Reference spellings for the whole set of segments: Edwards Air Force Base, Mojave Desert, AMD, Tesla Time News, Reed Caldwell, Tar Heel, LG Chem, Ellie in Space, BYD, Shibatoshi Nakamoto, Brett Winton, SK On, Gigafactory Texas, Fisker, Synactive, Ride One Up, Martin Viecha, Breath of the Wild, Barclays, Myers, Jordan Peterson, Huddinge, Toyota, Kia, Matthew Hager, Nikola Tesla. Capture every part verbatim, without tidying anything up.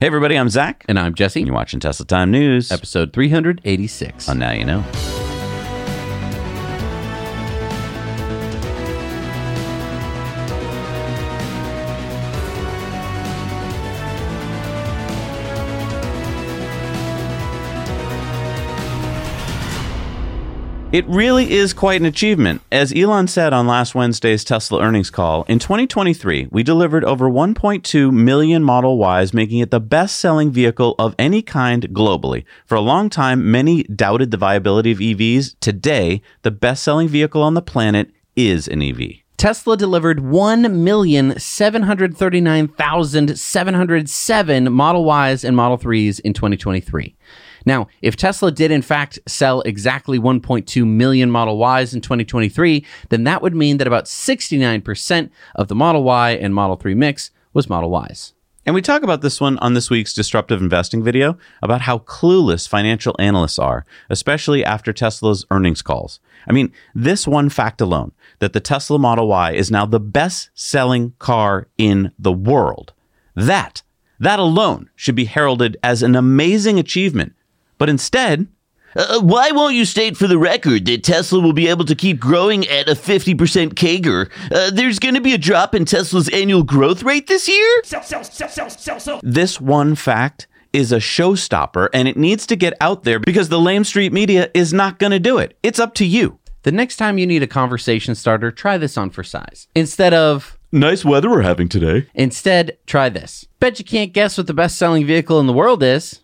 Hey everybody, I'm Zach. And I'm Jesse. And you're watching Tesla Time News, episode three eighty-six on Now You Know. It really is quite an achievement. As Elon said on last Wednesday's Tesla earnings call, in twenty twenty-three, we delivered over one point two million Model Ys, making it the best-selling vehicle of any kind globally. For a long time, many doubted the viability of E Vs. Today, the best-selling vehicle on the planet is an E V. Tesla delivered one million seven hundred thirty-nine thousand seven hundred seven Model Ys and Model threes in twenty twenty-three. Now, if Tesla did in fact sell exactly one point two million Model Ys in twenty twenty-three, then that would mean that about sixty-nine percent of the Model Y and Model three mix was Model Ys. And we talk about this one on this week's Disruptive Investing video about how clueless financial analysts are, especially after Tesla's earnings calls. I mean, this one fact alone, that the Tesla Model Y is now the best-selling car in the world. That, that alone should be heralded as an amazing achievement. But instead... Uh, why won't you state for the record that Tesla will be able to keep growing at a fifty percent C A G R? Uh, there's going to be a drop in Tesla's annual growth rate this year? Sell, sell, sell, sell, sell, sell. This one fact is a showstopper, and it needs to get out there because the lame street media is not going to do it. It's up to you. The next time you need a conversation starter, try this on for size. Instead of... nice weather we're having today. Instead, try this. Bet you can't guess what the best-selling vehicle in the world is.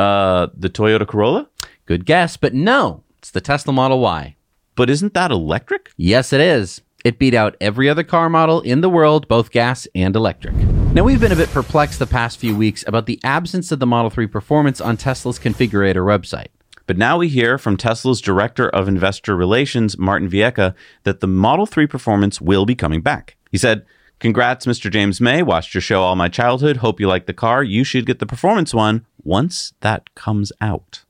Uh, the Toyota Corolla? Good guess, but no, it's the Tesla Model Y. But isn't that electric? Yes, it is. It beat out every other car model in the world, both gas and electric. Now, we've been a bit perplexed the past few weeks about the absence of the Model three performance on Tesla's configurator website. But now we hear from Tesla's Director of Investor Relations, Martin Viecha, that the Model three performance will be coming back. He said, "Congrats, Mister James May. Watched your show all my childhood. Hope you like the car. You should get the performance one once that comes out."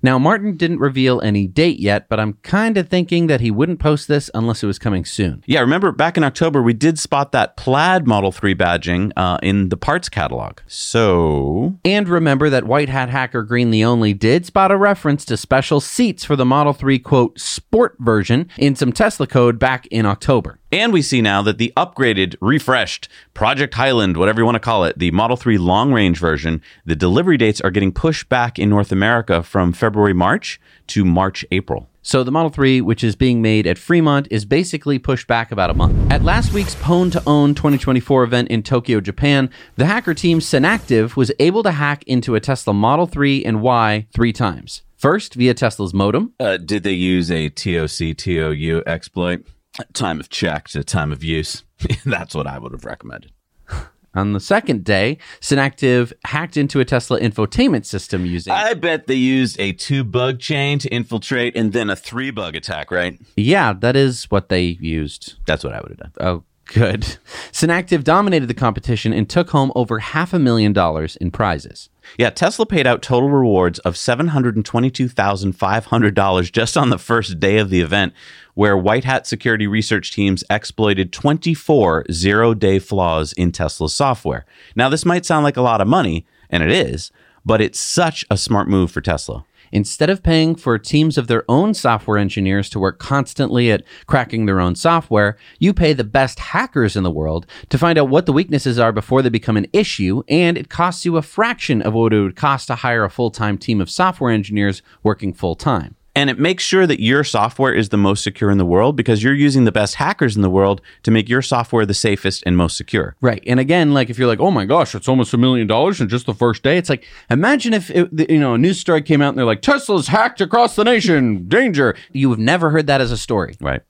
Now, Martin didn't reveal any date yet, but I'm kind of thinking that he wouldn't post this unless it was coming soon. Yeah, remember back in October, we did spot that plaid Model three badging uh, in the parts catalog. So... And remember that White Hat hacker Green Leonly did spot a reference to special seats for the Model three, quote, sport version in some Tesla code back in October. And we see now that the upgraded, refreshed, Project Highland, whatever you want to call it, the Model three long-range version, the delivery dates are getting pushed back in North America from February, March to March, April. So the Model three, which is being made at Fremont, is basically pushed back about a month. At last week's Pwn to Own twenty twenty-four event in Tokyo, Japan, the hacker team Synactive was able to hack into a Tesla Model three and Y three times. First, via Tesla's modem. Uh, did they use a T O C T O U exploit? Time of check to time of use. That's what I would have recommended. On the second day, Synactive hacked into a Tesla infotainment system using... I bet they used a two-bug chain to infiltrate and then a three-bug attack, right? Yeah, that is what they used. That's what I would have done. good. Synactive dominated the competition and took home over half a million dollars in prizes. Yeah, Tesla paid out total rewards of seven hundred twenty-two thousand five hundred dollars just on the first day of the event, where white hat security research teams exploited twenty-four zero-day flaws in Tesla's software. Now, this might sound like a lot of money, and it is, but it's such a smart move for Tesla. Instead of paying for teams of their own software engineers to work constantly at cracking their own software, you pay the best hackers in the world to find out what the weaknesses are before they become an issue, and it costs you a fraction of what it would cost to hire a full-time team of software engineers working full-time. And it makes sure that your software is the most secure in the world because you're using the best hackers in the world to make your software the safest and most secure. Right. And again, like if you're like, oh my gosh, it's almost a million dollars in just the first day. It's like, imagine if it, you know, a news story came out and they're like, Tesla's hacked across the nation, danger. You have never heard that as a story. Right.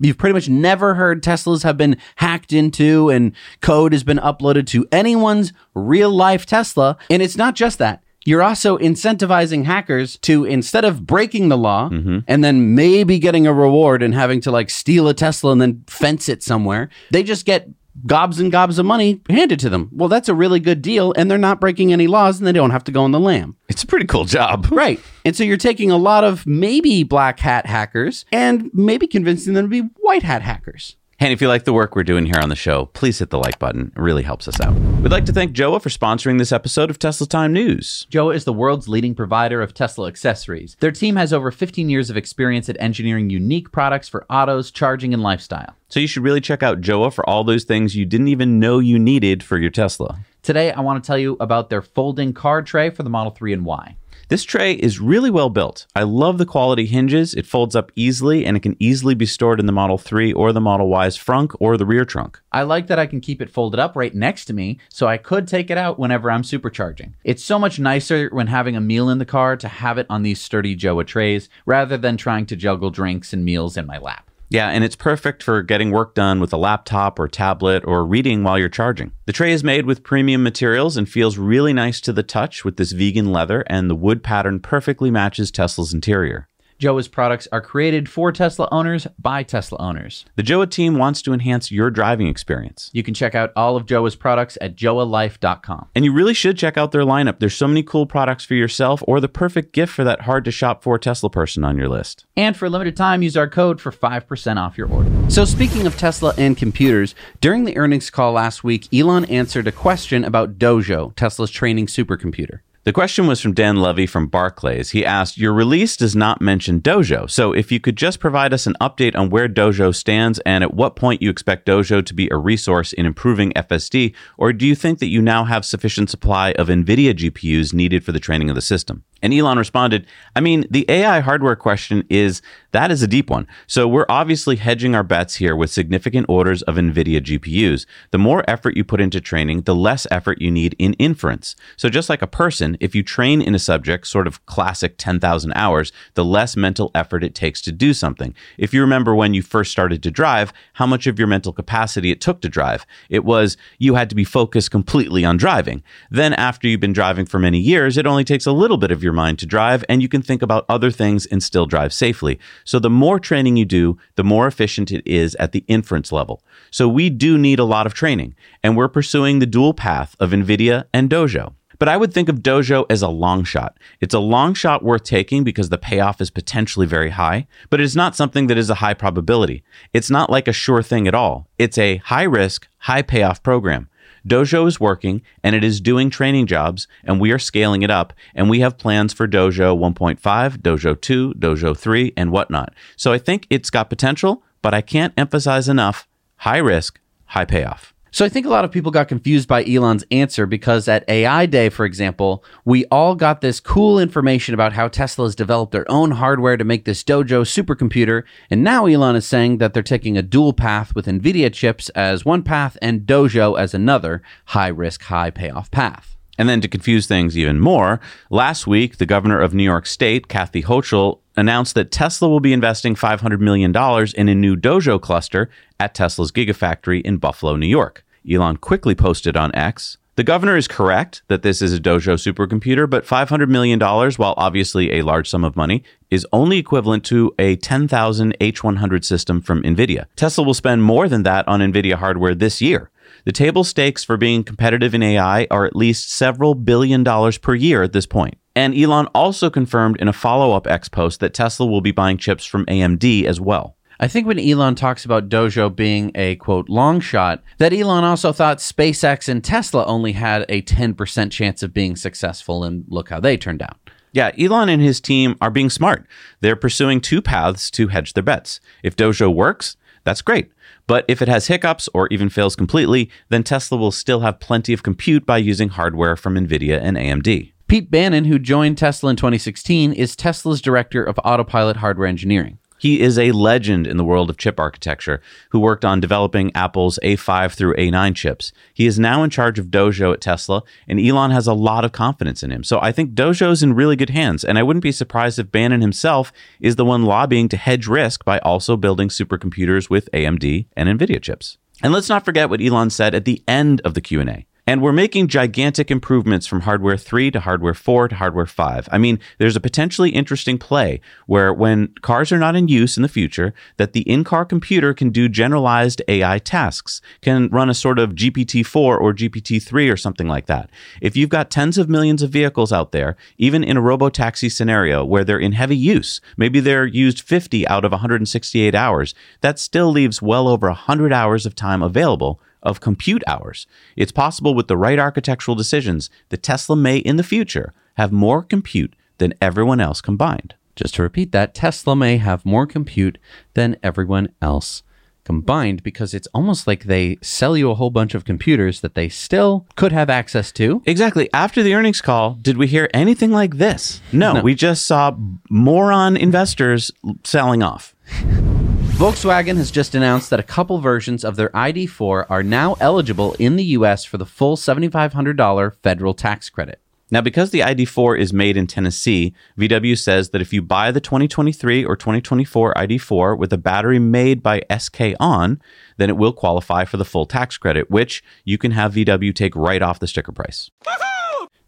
You've pretty much never heard Teslas have been hacked into and code has been uploaded to anyone's real life Tesla. And it's not just that. You're also incentivizing hackers to, instead of breaking the law mm-hmm. and then maybe getting a reward and having to like steal a Tesla and then fence it somewhere, they just get gobs and gobs of money handed to them. Well, that's a really good deal, and they're not breaking any laws, and they don't have to go on the lam. It's a pretty cool job. Right. And so you're taking a lot of maybe black hat hackers and maybe convincing them to be white hat hackers. And if you like the work we're doing here on the show, please hit the like button. It really helps us out. We'd like to thank Jowua for sponsoring this episode of Tesla Time News. Jowua is the world's leading provider of Tesla accessories. Their team has over fifteen years of experience at engineering unique products for autos, charging, and lifestyle. So you should really check out Jowua for all those things you didn't even know you needed for your Tesla. Today, I want to tell you about their folding car tray for the Model three and Y. This tray is really well built. I love the quality hinges. It folds up easily, and it can easily be stored in the Model three or the Model Y's frunk or the rear trunk. I like that I can keep it folded up right next to me, so I could take it out whenever I'm supercharging. It's so much nicer when having a meal in the car to have it on these sturdy Jowua trays, rather than trying to juggle drinks and meals in my lap. Yeah, and it's perfect for getting work done with a laptop or tablet or reading while you're charging. The tray is made with premium materials and feels really nice to the touch with this vegan leather, and the wood pattern perfectly matches Tesla's interior. Jowua's products are created for Tesla owners by Tesla owners. The Jowua team wants to enhance your driving experience. You can check out all of Jowua's products at jowua life dot com. And you really should check out their lineup. There's so many cool products for yourself or the perfect gift for that hard to shop for Tesla person on your list. And for a limited time, use our code for five percent off your order. So speaking of Tesla and computers, during the earnings call last week, Elon answered a question about Dojo, Tesla's training supercomputer. The question was from Dan Levy from Barclays. He asked, your release does not mention Dojo, so if you could just provide us an update on where Dojo stands and at what point you expect Dojo to be a resource in improving F S D, or do you think that you now have sufficient supply of NVIDIA G P Us needed for the training of the system? And Elon responded, I mean, the A I hardware question is, that is a deep one. So we're obviously hedging our bets here with significant orders of NVIDIA G P Us. The more effort you put into training, the less effort you need in inference. So just like a person, if you train in a subject, sort of classic ten thousand hours, the less mental effort it takes to do something. If you remember when you first started to drive, how much of your mental capacity it took to drive, it was you had to be focused completely on driving. Then after you've been driving for many years, it only takes a little bit of your your mind to drive, and you can think about other things and still drive safely. So the more training you do, the more efficient it is at the inference level. So we do need a lot of training, and we're pursuing the dual path of NVIDIA and Dojo. But I would think of Dojo as a long shot. It's a long shot worth taking because the payoff is potentially very high, but it's not something that is a high probability. It's not like a sure thing at all. It's a high risk, high payoff program. Dojo is working, and it is doing training jobs, and we are scaling it up, and we have plans for Dojo one point five, Dojo two, Dojo three, and whatnot. So I think it's got potential, but I can't emphasize enough, high risk, high payoff. So I think a lot of people got confused by Elon's answer because at A I Day, for example, we all got this cool information about how Tesla has developed their own hardware to make this Dojo supercomputer. And now Elon is saying that they're taking a dual path with NVIDIA chips as one path and Dojo as another high risk, high payoff path. And then to confuse things even more, last week, the governor of New York State, Kathy Hochul, announced that Tesla will be investing five hundred million dollars in a new Dojo cluster at Tesla's Gigafactory in Buffalo, New York. Elon quickly posted on X, The governor is correct that this is a Dojo supercomputer, but five hundred million dollars, while obviously a large sum of money, is only equivalent to a ten thousand H one hundred system from NVIDIA. Tesla will spend more than that on NVIDIA hardware this year. The table stakes for being competitive in A I are at least several billion dollars per year at this point. And Elon also confirmed in a follow-up X post that Tesla will be buying chips from A M D as well. I think when Elon talks about Dojo being a, quote, long shot, that Elon also thought SpaceX and Tesla only had a ten percent chance of being successful, and look how they turned out. Yeah, Elon and his team are being smart. They're pursuing two paths to hedge their bets. If Dojo works, that's great. But if it has hiccups or even fails completely, then Tesla will still have plenty of compute by using hardware from NVIDIA and A M D. Pete Bannon, who joined Tesla in twenty sixteen, is Tesla's director of autopilot hardware engineering. He is a legend in the world of chip architecture, who worked on developing Apple's A five through A nine chips. He is now in charge of Dojo at Tesla, and Elon has a lot of confidence in him. So I think Dojo's in really good hands, and I wouldn't be surprised if Bannon himself is the one lobbying to hedge risk by also building supercomputers with A M D and NVIDIA chips. And let's not forget what Elon said at the end of the Q and A. And we're making gigantic improvements from hardware three to hardware four to hardware five. I mean, there's a potentially interesting play where when cars are not in use in the future, that the in-car computer can do generalized A I tasks, can run a sort of G P T four or G P T three or something like that. If you've got tens of millions of vehicles out there, even in a robotaxi scenario where they're in heavy use, maybe they're used fifty out of one hundred sixty-eight hours, that still leaves well over one hundred hours of time available of compute hours. It's possible with the right architectural decisions that Tesla may in the future have more compute than everyone else combined. Just to repeat that, Tesla may have more compute than everyone else combined, because it's almost like they sell you a whole bunch of computers that they still could have access to. Exactly. After the earnings call, did we hear anything like this? No, no. We just saw moron investors selling off. Volkswagen has just announced that a couple versions of their I D four are now eligible in the U S for the full seven thousand five hundred dollars federal tax credit. Now, because the I D four is made in Tennessee, V W says that if you buy the twenty twenty-three or twenty twenty-four I D four with a battery made by S K On, then it will qualify for the full tax credit, which you can have V W take right off the sticker price.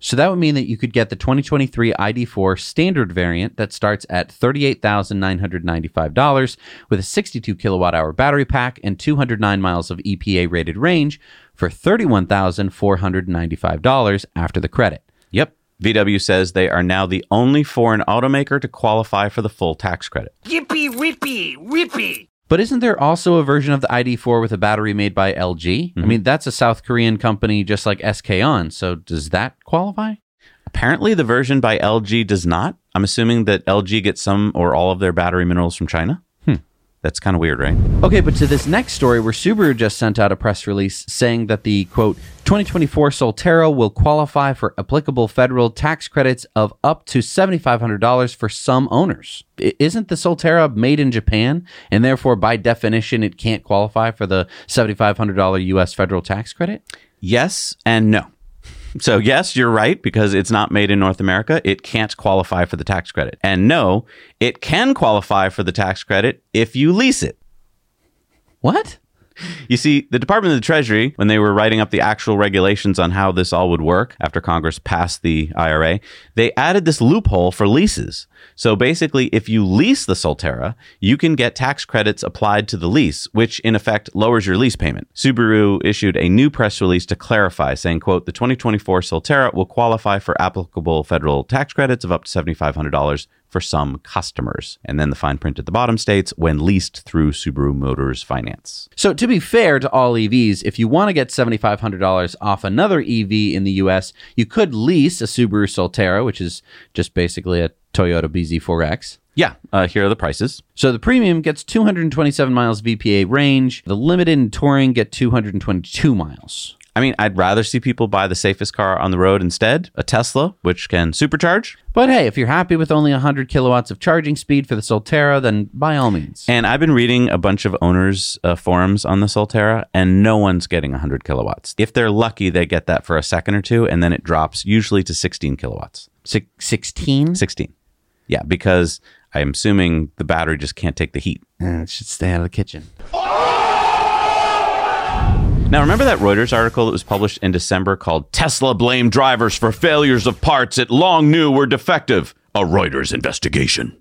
So that would mean that you could get the twenty twenty-three I D four standard variant that starts at thirty-eight thousand nine hundred ninety-five dollars with a sixty-two kilowatt hour battery pack and two hundred nine miles of E P A rated range for thirty-one thousand four hundred ninety-five dollars after the credit. Yep. V W says they are now the only foreign automaker to qualify for the full tax credit. Yippee, whippy, whippy. But isn't there also a version of the I D four with a battery made by L G? Mm-hmm. I mean, that's a South Korean company just like S K On, so does that qualify? Apparently, the version by L G does not. I'm assuming that L G gets some or all of their battery minerals from China. Hmm. That's kind of weird, right? Okay, but to this next story where Subaru just sent out a press release saying that the, quote, twenty twenty-four Solterra will qualify for applicable federal tax credits of up to seven thousand five hundred dollars for some owners. Isn't the Solterra made in Japan, and therefore by definition it can't qualify for the seven thousand five hundred dollars U S federal tax credit? Yes and no. So yes, you're right, because it's not made in North America. It can't qualify for the tax credit. And no, it can qualify for the tax credit if you lease it. What? You see, the Department of the Treasury, when they were writing up the actual regulations on how this all would work after Congress passed the I R A, they added this loophole for leases. So basically, if you lease the Solterra, you can get tax credits applied to the lease, which in effect lowers your lease payment. Subaru issued a new press release to clarify, saying, quote, the twenty twenty-four Solterra will qualify for applicable federal tax credits of up to seven thousand five hundred dollars for some customers. And then the fine print at the bottom states, when leased through Subaru Motors Finance. So to be fair to all E Vs, if you want to get seven thousand five hundred dollars off another E V in the U S, you could lease a Subaru Solterra, which is just basically a Toyota B Z four X. Yeah, uh, here are the prices. So the premium gets two hundred twenty-seven miles of E P A range. The limited and touring get two hundred twenty-two miles. I mean, I'd rather see people buy the safest car on the road instead, a Tesla, which can supercharge. But hey, if you're happy with only one hundred kilowatts of charging speed for the Solterra, then by all means. And I've been reading a bunch of owners' uh, forums on the Solterra, and no one's getting one hundred kilowatts. If they're lucky, they get that for a second or two, and then it drops usually to sixteen kilowatts. sixteen? sixteen. Yeah, because I'm assuming the battery just can't take the heat. Uh, it should stay out of the kitchen. Now, remember that Reuters article that was published in December called Tesla Blamed Drivers for Failures of Parts It Long Knew Were Defective, a Reuters Investigation?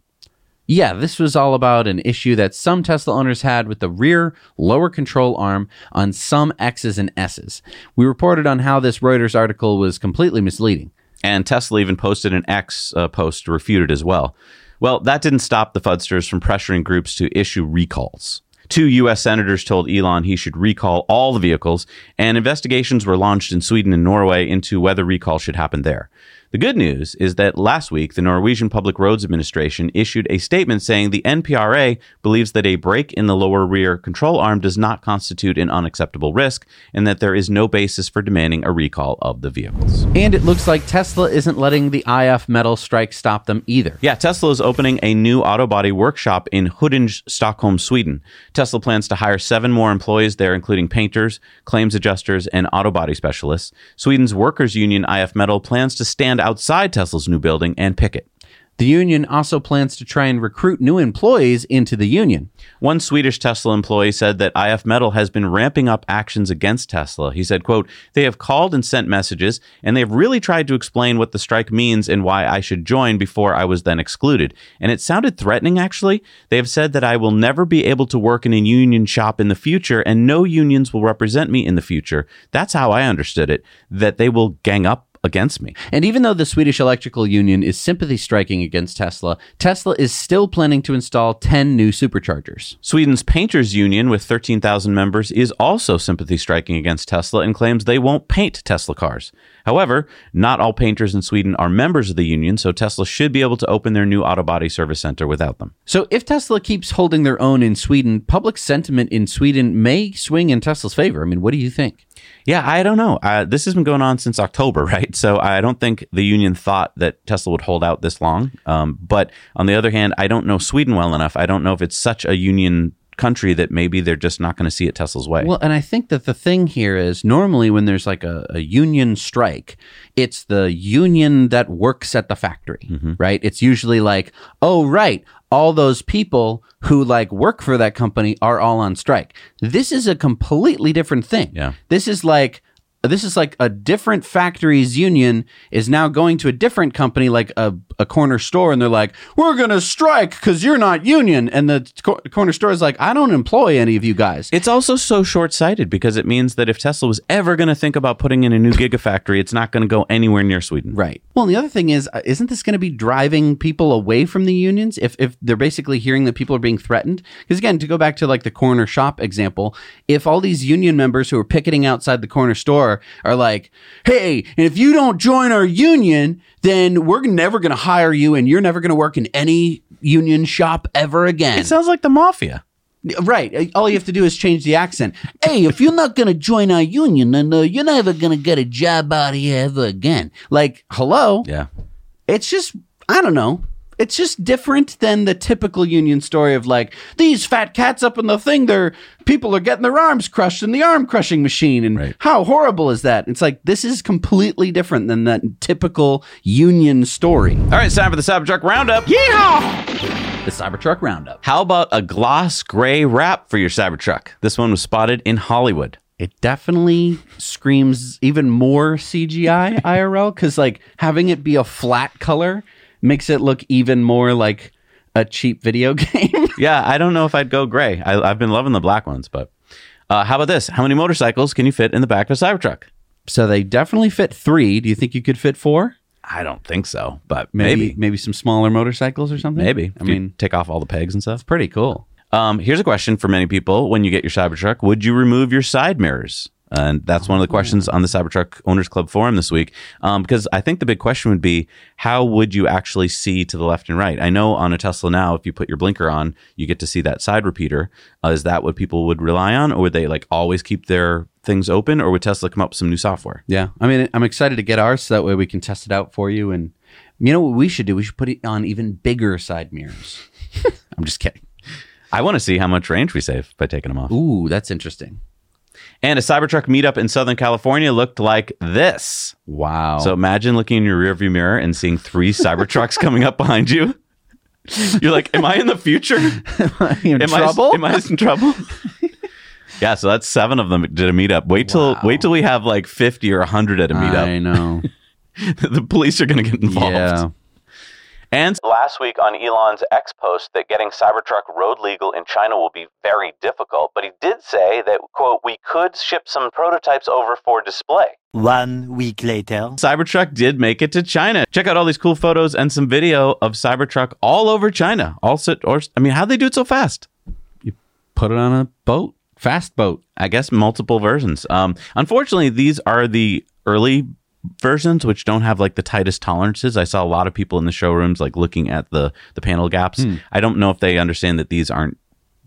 Yeah, this was all about an issue that some Tesla owners had with the rear lower control arm on some X's and S's. We reported on how this Reuters article was completely misleading. And Tesla even posted an X uh, post to refute it as well. Well, that didn't stop the Fudsters from pressuring groups to issue recalls. Two U S senators told Elon he should recall all the vehicles, and investigations were launched in Sweden and Norway into whether recall should happen there. The good news is that last week, the Norwegian Public Roads Administration issued a statement saying the N P R A believes that a break in the lower rear control arm does not constitute an unacceptable risk, and that there is no basis for demanding a recall of the vehicles. And it looks like Tesla isn't letting the I F Metall strike stop them either. Yeah, Tesla is opening a new auto body workshop in Huddinge, Stockholm, Sweden. Tesla plans to hire seven more employees there, including painters, claims adjusters, and auto body specialists. Sweden's workers' union I F Metall plans to stand outside Tesla's new building and picket. The union also plans to try and recruit new employees into the union. One Swedish Tesla employee said that I F Metall has been ramping up actions against Tesla. He said, quote, "They have called and sent messages, and they have really tried to explain what the strike means and why I should join before I was then excluded. And it sounded threatening, actually. They have said that I will never be able to work in a union shop in the future, and no unions will represent me in the future. That's how I understood it, that they will gang up against me." And even though the Swedish Electrical Union is sympathy striking against Tesla, Tesla is still planning to install ten new superchargers. Sweden's Painters Union, with thirteen thousand members, is also sympathy striking against Tesla and claims they won't paint Tesla cars. However, not all painters in Sweden are members of the union, so Tesla should be able to open their new auto body service center without them. So if Tesla keeps holding their own in Sweden, public sentiment in Sweden may swing in Tesla's favor. I mean, what do you think? Yeah, I don't know. Uh, this has been going on since October, right? So I don't think the union thought that Tesla would hold out this long. Um, but on the other hand, I don't know Sweden well enough. I don't know if it's such a union country that maybe they're just not going to see it Tesla's way. Well, and I think that the thing here is normally when there's like a, a union strike, it's the union that works at the factory, mm-hmm. right? It's usually like, oh, right, all those people who like work for that company are all on strike. This is a completely different thing. Yeah. This is like, This is like a different factory's union is now going to a different company, like a, a corner store, and they're like, we're going to strike because you're not union. And the co- corner store is like, I don't employ any of you guys. It's also so short-sighted because it means that if Tesla was ever going to think about putting in a new gigafactory, it's not going to go anywhere near Sweden. Right. Well, and the other thing is, isn't this going to be driving people away from the unions if, if they're basically hearing that people are being threatened? Because again, to go back to like the corner shop example, if all these union members who are picketing outside the corner store are like, hey, and if you don't join our union, then we're never going to hire you and you're never going to work in any union shop ever again. It sounds like the mafia. Right. All you have to do is change the accent. Hey, if you're not going to join our union, then uh, you're never going to get a job out here ever again. Like, hello? Yeah. It's just, I don't know. It's just different than the typical union story of like, these fat cats up in the thing, they're people are getting their arms crushed in the arm crushing machine. And right. How horrible is that? It's like, this is completely different than that typical union story. All right, it's time for the Cybertruck Roundup. Yeehaw! The Cybertruck Roundup. How about a gloss gray wrap for your Cybertruck? This one was spotted in Hollywood. It definitely screams even more C G I I R L, because like having it be a flat color makes it look even more like a cheap video game. Yeah, I don't know if I'd go gray. I, I've been loving the black ones, but uh, how about this? How many motorcycles can you fit in the back of a Cybertruck? So they definitely fit three. Do you think you could fit four? I don't think so, but maybe. Maybe, maybe some smaller motorcycles or something? Maybe. I mean, take off all the pegs and stuff. It's pretty cool. Um, here's a question for many people. When you get your Cybertruck, would you remove your side mirrors? And that's one of the questions on the Cybertruck Owners Club forum this week, um, because I think the big question would be, how would you actually see to the left and right? I know on a Tesla now, if you put your blinker on, you get to see that side repeater. Uh, is that what people would rely on? Or would they like always keep their things open? Or would Tesla come up with some new software? Yeah, I mean, I'm excited to get ours so that way we can test it out for you. And you know what we should do? We should put it on even bigger side mirrors. I'm just kidding. I want to see how much range we save by taking them off. Ooh, that's interesting. And a Cybertruck meetup in Southern California looked like this. Wow. So imagine looking in your rearview mirror and seeing three Cybertrucks coming up behind you. You're like, am I in the future? Am I in am trouble? I, am I in trouble? Yeah, so that's seven of them did a meetup. Wait till wow. wait till we have like fifty or a hundred at a meetup. I know. The police are going to get involved. Yeah. And last week on Elon's X post that getting Cybertruck road legal in China will be very difficult, but he did say that, quote, we could ship some prototypes over for display. One week later, Cybertruck did make it to China. Check out all these cool photos and some video of Cybertruck all over China. Also, or I mean, how'd they do it so fast? You put it on a boat, fast boat. I guess multiple versions. Um, unfortunately, these are the early versions which don't have like the tightest tolerances. I saw a lot of people in the showrooms like looking at the the panel gaps. Hmm. I don't know if they understand that these aren't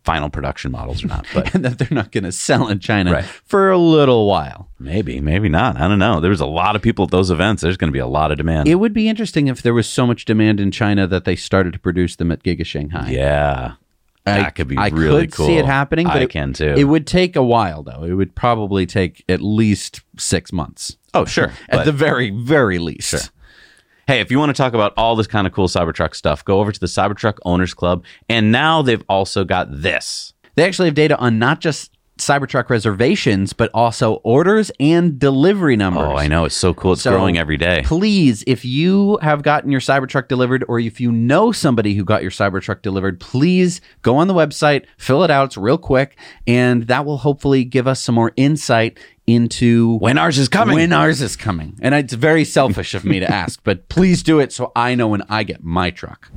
final production models or not, but and that they're not going to sell in China right. for a little while. Maybe, maybe not. I don't know. There was a lot of people at those events. There's going to be a lot of demand. It would be interesting if there was so much demand in China that they started to produce them at Giga Shanghai. Yeah. That I, could be I really could cool. I could see it happening, but I it, can too. It would take a while though. It would probably take at least six months. Oh, sure. At the very, very least. Sure. Hey, if you want to talk about all this kind of cool Cybertruck stuff, go over to the Cybertruck Owners Club. And now they've also got this. They actually have data on not just Cybertruck reservations, but also orders and delivery numbers. Oh, I know. It's so cool. It's so growing every day. Please, if you have gotten your Cybertruck delivered, or if you know somebody who got your Cybertruck delivered, please go on the website, fill it out. It's real quick. And that will hopefully give us some more insight into when ours is coming. When ours is coming. And it's very selfish of me to ask, but please do it so I know when I get my truck.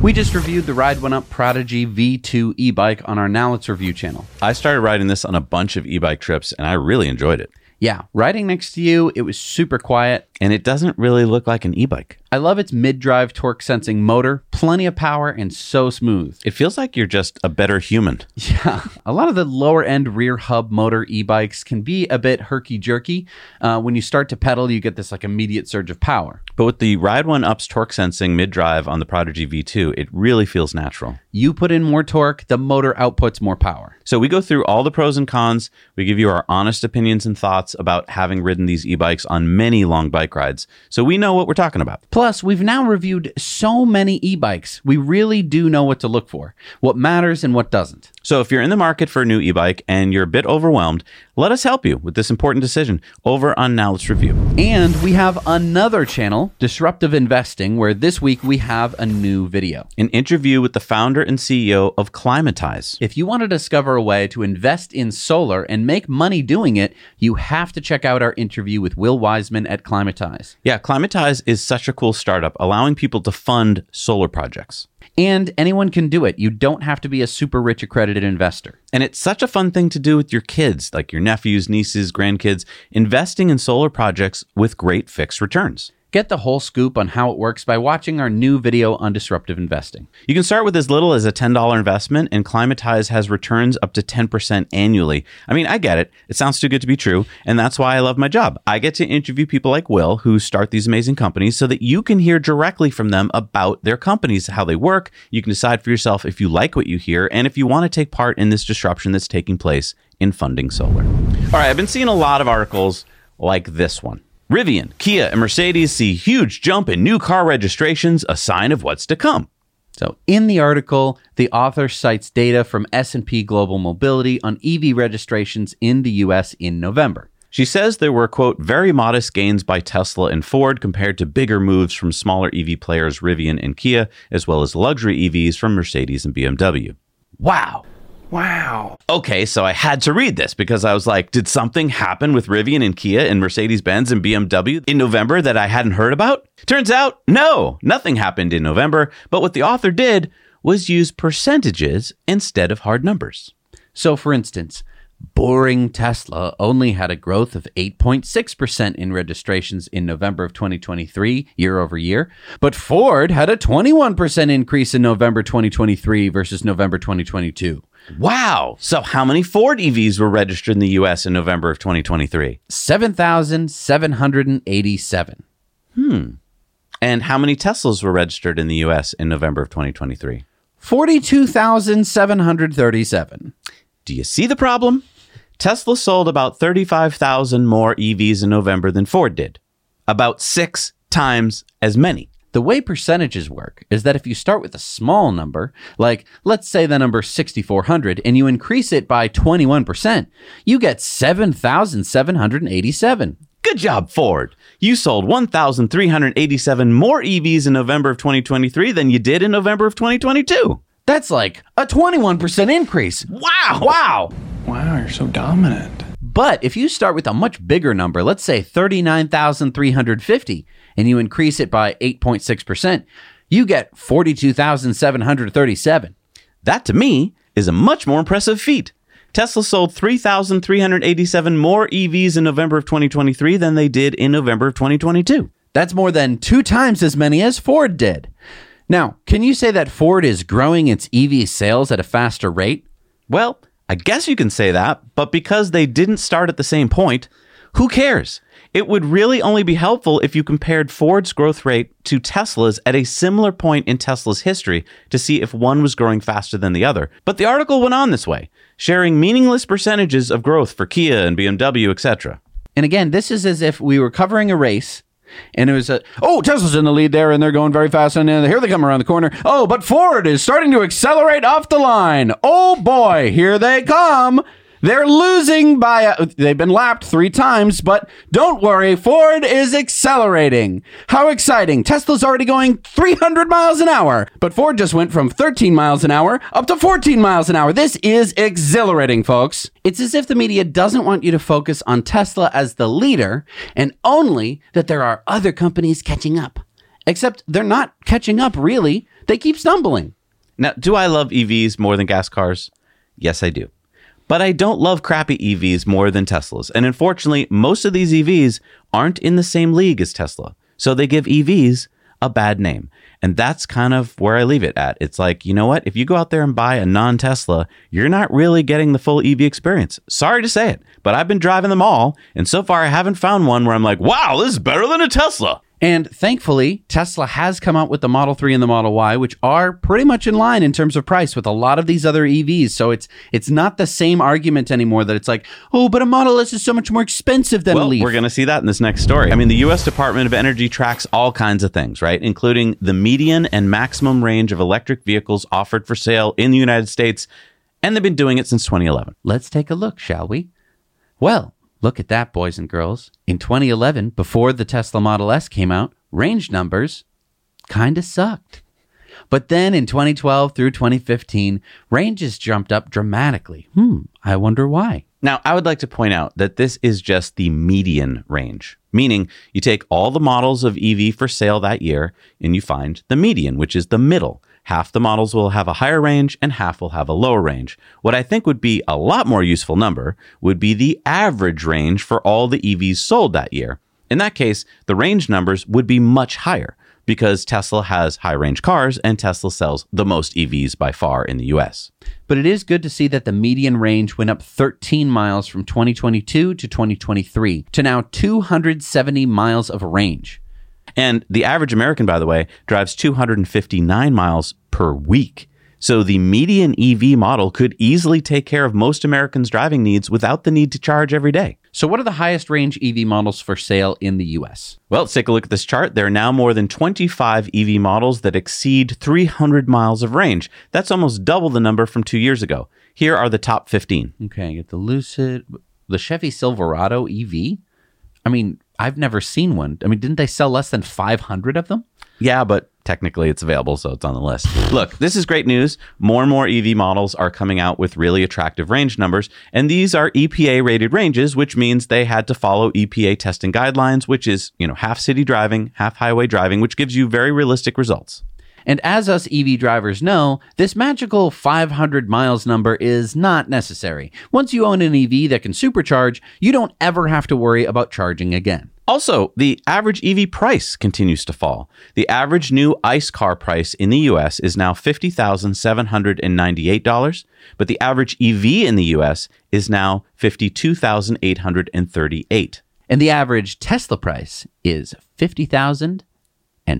We just reviewed the Ride One Up Prodigy V two e-bike on our Now Let's Review channel. I started riding this on a bunch of e-bike trips, and I really enjoyed it. Yeah, riding next to you, it was super quiet. And it doesn't really look like an e-bike. I love its mid-drive torque-sensing motor, plenty of power, and so smooth. It feels like you're just a better human. Yeah. A lot of the lower-end rear hub motor e-bikes can be a bit herky-jerky. Uh, when you start to pedal, you get this like immediate surge of power. But with the Ride One Up's torque-sensing mid-drive on the Prodigy V two, it really feels natural. You put in more torque, the motor outputs more power. So we go through all the pros and cons. We give you our honest opinions and thoughts about having ridden these e-bikes on many long bike rides. So we know what we're talking about. Plus, we've now reviewed so many e-bikes. We really do know what to look for, what matters and what doesn't. So if you're in the market for a new e-bike and you're a bit overwhelmed, let us help you with this important decision over on Now Let's Review. And we have another channel, Disruptive Investing, where this week we have a new video. An interview with the founder and C E O of Climatize. If you want to discover a way to invest in solar and make money doing it, you have to check out our interview with Will Wiseman at Climatize. Yeah, Climatize is such a cool startup, allowing people to fund solar projects. And anyone can do it. You don't have to be a super rich accredited investor. And it's such a fun thing to do with your kids, like your nephews, nieces, grandkids, investing in solar projects with great fixed returns. Get the whole scoop on how it works by watching our new video on disruptive investing. You can start with as little as a ten dollars investment, and Climatize has returns up to ten percent annually. I mean, I get it. It sounds too good to be true, and that's why I love my job. I get to interview people like Will who start these amazing companies so that you can hear directly from them about their companies, how they work. You can decide for yourself if you like what you hear and if you want to take part in this disruption that's taking place in funding solar. All right, I've been seeing a lot of articles like this one. Rivian, Kia, and Mercedes see huge jump in new car registrations, a sign of what's to come. So in the article, the author cites data from S and P Global Mobility on E V registrations in the U S in November. She says there were, quote, very modest gains by Tesla and Ford compared to bigger moves from smaller E V players Rivian and Kia, as well as luxury E Vs from Mercedes and B M W. Wow. Wow. Okay, so I had to read this because I was like, did something happen with Rivian and Kia and Mercedes-Benz and B M W in November that I hadn't heard about? Turns out, no, nothing happened in November. But what the author did was use percentages instead of hard numbers. So for instance, boring Tesla only had a growth of eight point six percent in registrations in November of twenty twenty-three, year over year. But Ford had a twenty-one percent increase in November twenty twenty-three versus November twenty twenty-two. Wow. So how many Ford E Vs were registered in the U S in November of twenty twenty-three? seven thousand seven hundred eighty-seven. Hmm. And how many Teslas were registered in the U S in November of twenty twenty-three? forty-two thousand seven hundred thirty-seven. Do you see the problem? Tesla sold about thirty-five thousand more E Vs in November than Ford did. About six times as many. The way percentages work is that if you start with a small number, like let's say the number sixty-four hundred, and you increase it by twenty-one percent, you get seven thousand seven hundred eighty-seven. Good job, Ford. You sold one thousand three hundred eighty-seven more E Vs in November of twenty twenty-three than you did in November of twenty twenty-two. That's like a twenty-one percent increase. Wow. Wow. Wow, you're so dominant. But if you start with a much bigger number, let's say thirty-nine thousand three hundred fifty, and you increase it by eight point six percent, you get forty-two thousand seven hundred thirty-seven. That to me is a much more impressive feat. Tesla sold three thousand three hundred eighty-seven more E Vs in November of twenty twenty-three than they did in November of twenty twenty-two. That's more than two times as many as Ford did. Now, can you say that Ford is growing its E V sales at a faster rate? Well, I guess you can say that, but because they didn't start at the same point, who cares? It would really only be helpful if you compared Ford's growth rate to Tesla's at a similar point in Tesla's history to see if one was growing faster than the other. But the article went on this way, sharing meaningless percentages of growth for Kia and B M W, et cetera. And again, this is as if we were covering a race. And it was, a, oh, Tesla's in the lead there, and they're going very fast, and here they come around the corner. Oh, but Ford is starting to accelerate off the line. Oh, boy, here they come. They're losing by, a, they've been lapped three times, but don't worry, Ford is accelerating. How exciting. Tesla's already going three hundred miles an hour, but Ford just went from thirteen miles an hour up to fourteen miles an hour. This is exhilarating, folks. It's as if the media doesn't want you to focus on Tesla as the leader and only that there are other companies catching up. Except they're not catching up, really. They keep stumbling. Now, do I love E Vs more than gas cars? Yes, I do. But I don't love crappy E Vs more than Teslas. And unfortunately, most of these E Vs aren't in the same league as Tesla. So they give E Vs a bad name. And that's kind of where I leave it at. It's like, you know what? If you go out there and buy a non-Tesla, you're not really getting the full E V experience. Sorry to say it, but I've been driving them all. And so far, I haven't found one where I'm like, wow, this is better than a Tesla. And thankfully, Tesla has come out with the Model three and the Model Y, which are pretty much in line in terms of price with a lot of these other E Vs. So it's it's not the same argument anymore that it's like, oh, but a Model S is so much more expensive than well, a Leaf. Well, we're going to see that in this next story. I mean, the U S Department of Energy tracks all kinds of things, right? Including the median and maximum range of electric vehicles offered for sale in the United States. And they've been doing it since twenty eleven. Let's take a look, shall we? Well, look at that, boys and girls. In twenty eleven, before the Tesla Model S came out, range numbers kind of sucked. But then in twenty twelve through twenty fifteen, ranges jumped up dramatically. Hmm, I wonder why. Now, I would like to point out that this is just the median range, meaning you take all the models of E V for sale that year and you find the median, which is the middle. Half the models will have a higher range and half will have a lower range. What I think would be a lot more useful number would be the average range for all the E Vs sold that year. In that case, the range numbers would be much higher because Tesla has high range cars and Tesla sells the most E Vs by far in the U S. But it is good to see that the median range went up thirteen miles from twenty twenty-two to twenty twenty-three to now two hundred seventy miles of range. And the average American, by the way, drives two hundred fifty-nine miles per week. So the median E V model could easily take care of most Americans' driving needs without the need to charge every day. So what are the highest range E V models for sale in the U S? Well, let's take a look at this chart. There are now more than twenty-five E V models that exceed three hundred miles of range. That's almost double the number from two years ago. Here are the top fifteen. Okay, get the Lucid, the Chevy Silverado E V. I mean, I've never seen one. I mean, didn't they sell less than five hundred of them? Yeah, but technically it's available, so it's on the list. Look, this is great news. More and more E V models are coming out with really attractive range numbers, and these are E P A-rated ranges, which means they had to follow E P A testing guidelines, which is, you know, half city driving, half highway driving, which gives you very realistic results. And as us E V drivers know, this magical five hundred miles number is not necessary. Once you own an E V that can supercharge, you don't ever have to worry about charging again. Also, the average E V price continues to fall. The average new ICE car price in the U S is now fifty thousand seven hundred ninety-eight dollars, but the average E V in the U S is now fifty-two thousand eight hundred thirty-eight dollars. And the average Tesla price is fifty thousand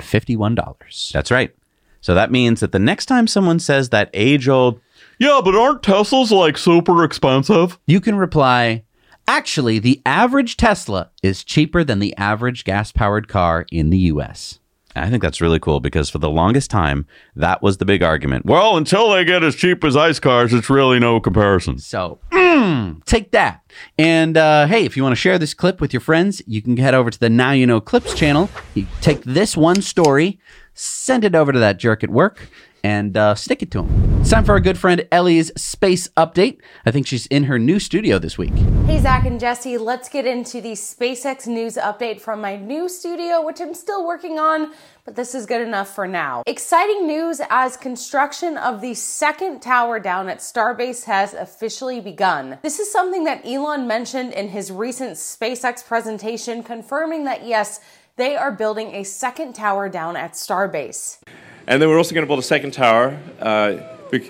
fifty-one dollars. That's right. So that means that the next time someone says that age-old, yeah, but aren't Teslas like super expensive? You can reply, actually, the average Tesla is cheaper than the average gas-powered car in the U S. I think that's really cool because for the longest time, that was the big argument. Well, until they get as cheap as ICE cars, it's really no comparison. So mm, take that. And uh, hey, if you want to share this clip with your friends, you can head over to the Now You Know Clips channel. You take this one story, send it over to that jerk at work, and uh, stick it to him. It's time for our good friend Ellie's space update. I think she's in her new studio this week. Hey, Zach and Jesse, let's get into the SpaceX news update from my new studio, which I'm still working on, but this is good enough for now. Exciting news as construction of the second tower down at Starbase has officially begun. This is something that Elon mentioned in his recent SpaceX presentation, confirming that yes, they are building a second tower down at Starbase. And then we're also going to build a second tower. Uh, we,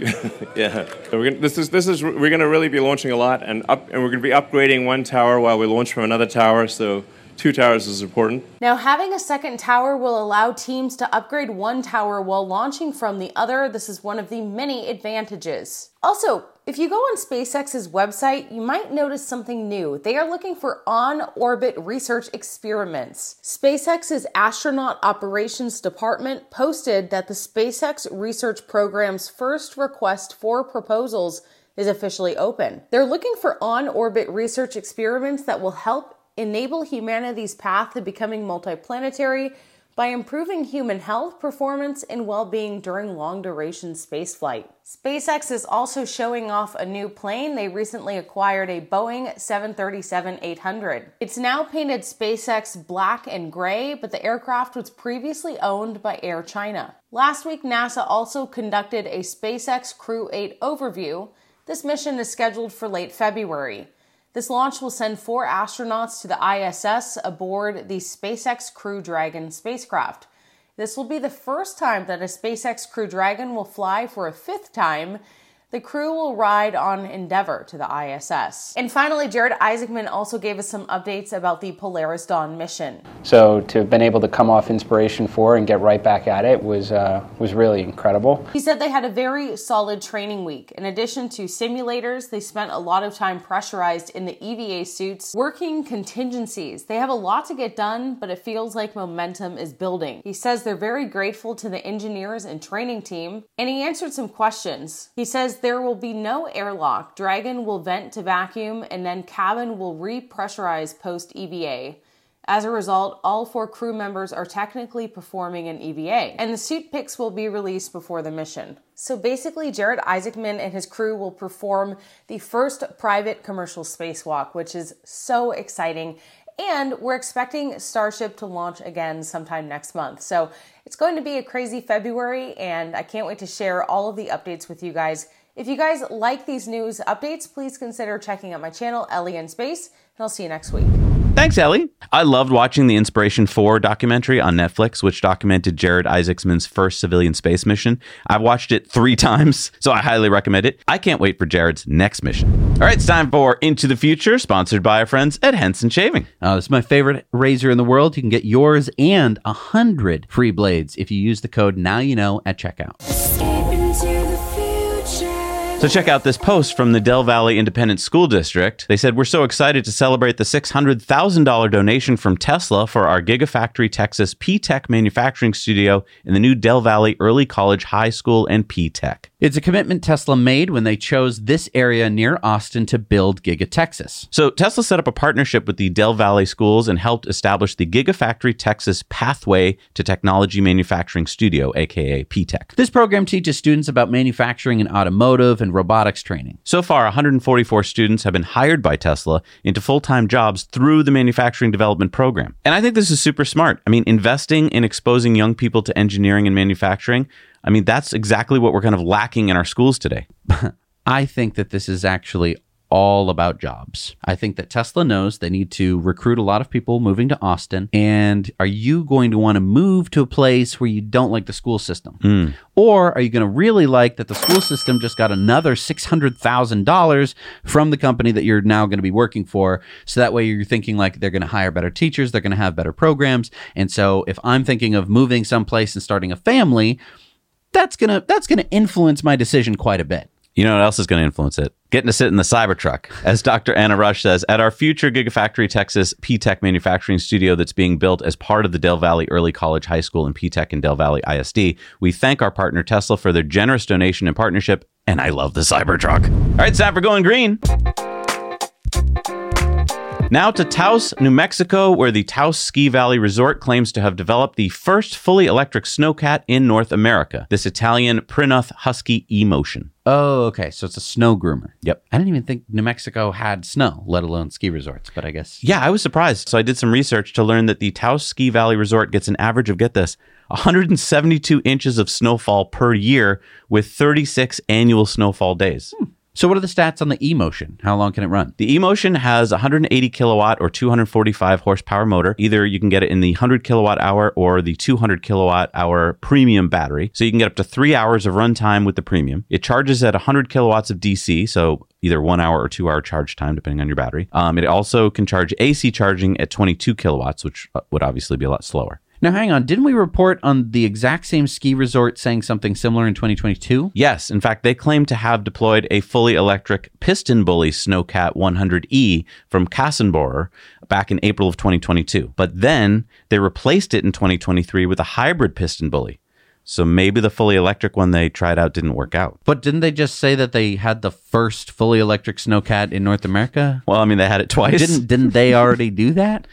yeah, we're gonna, this is this is we're going to really be launching a lot, and up, and we're going to be upgrading one tower while we launch from another tower. So two towers is important. Now, having a second tower will allow teams to upgrade one tower while launching from the other. This is one of the many advantages. Also, if you go on SpaceX's website, you might notice something new. They are looking for on-orbit research experiments. SpaceX's Astronaut Operations Department posted that the SpaceX research program's first request for proposals is officially open. They're looking for on-orbit research experiments that will help enable humanity's path to becoming multiplanetary by improving human health, performance, and well-being during long-duration spaceflight. SpaceX is also showing off a new plane. They recently acquired a Boeing seven thirty-seven eight hundred. It's now painted SpaceX black and gray, but the aircraft was previously owned by Air China. Last week, NASA also conducted a SpaceX Crew eight overview. This mission is scheduled for late February. This launch will send four astronauts to the I S S aboard the SpaceX Crew Dragon spacecraft. This will be the first time that a SpaceX Crew Dragon will fly for a fifth time. The crew will ride on Endeavour to the I S S. And finally, Jared Isaacman also gave us some updates about the Polaris Dawn mission. So to have been able to come off Inspiration four and get right back at it was, uh, was really incredible. He said they had a very solid training week. In addition to simulators, they spent a lot of time pressurized in the E V A suits, working contingencies. They have a lot to get done, but it feels like momentum is building. He says they're very grateful to the engineers and training team, and he answered some questions. He says there will be no airlock. Dragon will vent to vacuum, and then cabin will repressurize post-E V A. As a result, all four crew members are technically performing an E V A, and the suit picks will be released before the mission. So basically, Jared Isaacman and his crew will perform the first private commercial spacewalk, which is so exciting. And we're expecting Starship to launch again sometime next month. So it's going to be a crazy February, and I can't wait to share all of the updates with you guys. If you guys like these news updates, please consider checking out my channel, Ellie in Space, and I'll see you next week. Thanks, Ellie. I loved watching the Inspiration four documentary on Netflix, which documented Jared Isaacman's first civilian space mission. I've watched it three times, so I highly recommend it. I can't wait for Jared's next mission. All right, it's time for Into the Future, sponsored by our friends at Henson Shaving. Uh, this is my favorite razor in the world. You can get yours and one hundred free blades if you use the code NOWYOUKNOW at checkout. So check out this post from the Del Valley Independent School District. They said, we're so excited to celebrate the six hundred thousand dollars donation from Tesla for our Gigafactory Texas P-TECH manufacturing studio in the new Del Valley Early College High School and P-TECH. It's a commitment Tesla made when they chose this area near Austin to build Giga Texas. So Tesla set up a partnership with the Del Valley schools and helped establish the Gigafactory Texas Pathway to Technology Manufacturing Studio, aka P-TECH. This program teaches students about manufacturing and automotive and robotics training. So far, one hundred forty-four students have been hired by Tesla into full-time jobs through the manufacturing development program. And I think this is super smart. I mean, investing in exposing young people to engineering and manufacturing, I mean, that's exactly what we're kind of lacking in our schools today. I think that this is actually all about jobs. I think that Tesla knows they need to recruit a lot of people moving to Austin. And are you going to want to move to a place where you don't like the school system? Mm. Or are you going to really like that the school system just got another six hundred thousand dollars from the company that you're now going to be working for? So that way you're thinking like they're going to hire better teachers, they're going to have better programs. And so if I'm thinking of moving someplace and starting a family, that's going to that's going to influence my decision quite a bit. You know what else is going to influence it? Getting to sit in the Cybertruck. As Doctor Anna Rush says, at our future Gigafactory Texas P-TECH manufacturing studio that's being built as part of the Del Valley Early College High School in P-TECH and Del Valley I S D, we thank our partner Tesla for their generous donation and partnership, and I love the Cybertruck. All right, it's time for Going Green. Now to Taos, New Mexico, where the Taos Ski Valley Resort claims to have developed the first fully electric snowcat in North America, this Italian Prinoth Husky E-Motion. Oh, okay. So it's a snow groomer. Yep. I didn't even think New Mexico had snow, let alone ski resorts, but I guess. Yeah, I was surprised. So I did some research to learn that the Taos Ski Valley Resort gets an average of, get this, one hundred seventy-two inches of snowfall per year with thirty-six annual snowfall days. Hmm. So what are the stats on the E-Motion? How long can it run? The E-Motion has one hundred eighty kilowatt or two hundred forty-five horsepower motor. Either you can get it in the one hundred kilowatt hour or the two hundred kilowatt hour premium battery. So you can get up to three hours of runtime with the premium. It charges at one hundred kilowatts of D C, so either one hour or two hour charge time, depending on your battery. Um, it also can charge A C charging at twenty-two kilowatts, which would obviously be a lot slower. Now, hang on. Didn't we report on the exact same ski resort saying something similar in twenty twenty-two? Yes. In fact, they claim to have deployed a fully electric piston bully Snowcat one hundred E from Kassenbohrer back in April of twenty twenty-two. But then they replaced it in twenty twenty-three with a hybrid piston bully. So maybe the fully electric one they tried out didn't work out. But didn't they just say that they had the first fully electric Snowcat in North America? Well, I mean, they had it twice. Didn't didn't they already do that?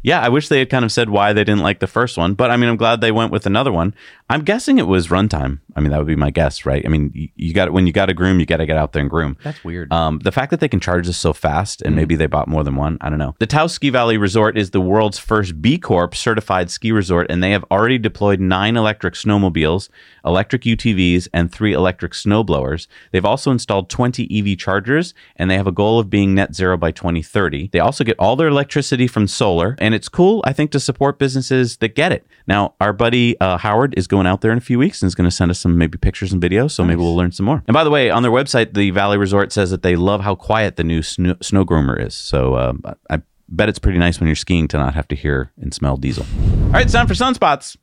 Yeah, I wish they had kind of said why they didn't like the first one, but I mean, I'm glad they went with another one. I'm guessing it was runtime. I mean, that would be my guess, right? I mean, you, you got when you got a groom, you got to get out there and groom. That's weird. Um, the fact that they can charge this so fast, and mm. maybe they bought more than one, I don't know. The Taos Ski Valley Resort is the world's first B Corp certified ski resort, and they have already deployed nine electric snowmobiles, electric U T Vs, and three electric snowblowers. They've also installed twenty E V chargers, and they have a goal of being net zero by twenty thirty. They also get all their electricity from solar, and And it's cool, I think, to support businesses that get it. Now, our buddy uh, Howard is going out there in a few weeks and is going to send us some maybe pictures and videos. So nice. Maybe we'll learn some more. And by the way, on their website, the Valley Resort says that they love how quiet the new snow, snow groomer is. So uh, I bet it's pretty nice when you're skiing to not have to hear and smell diesel. All right, it's time for Sunspots.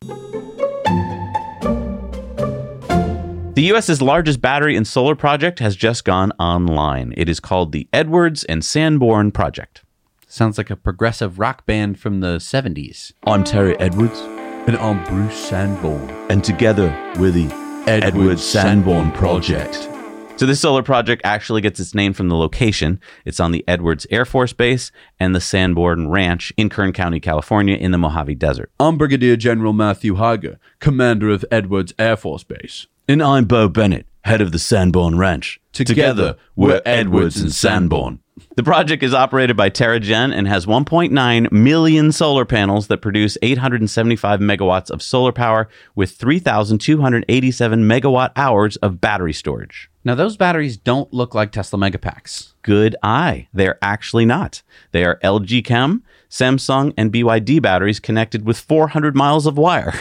The U S's largest battery and solar project has just gone online. It is called the Edwards and Sanborn Project. Sounds like a progressive rock band from the seventies. I'm Terry Edwards. And I'm Bruce Sanborn. And together, we're the Edwards Sanborn Project. So this solar project actually gets its name from the location. It's on the Edwards Air Force Base and the Sanborn Ranch in Kern County, California, in the Mojave Desert. I'm Brigadier General Matthew Hager, commander of Edwards Air Force Base. And I'm Bo Bennett, head of the Sanborn Ranch. Together, together we're, we're Edwards and Sanborn. The project is operated by TerraGen and has one point nine million solar panels that produce eight hundred seventy-five megawatts of solar power with three thousand two hundred eighty-seven megawatt hours of battery storage. Now, those batteries don't look like Tesla Megapacks. Good eye. They're actually not. They are L G Chem, Samsung, and B Y D batteries connected with four hundred miles of wire.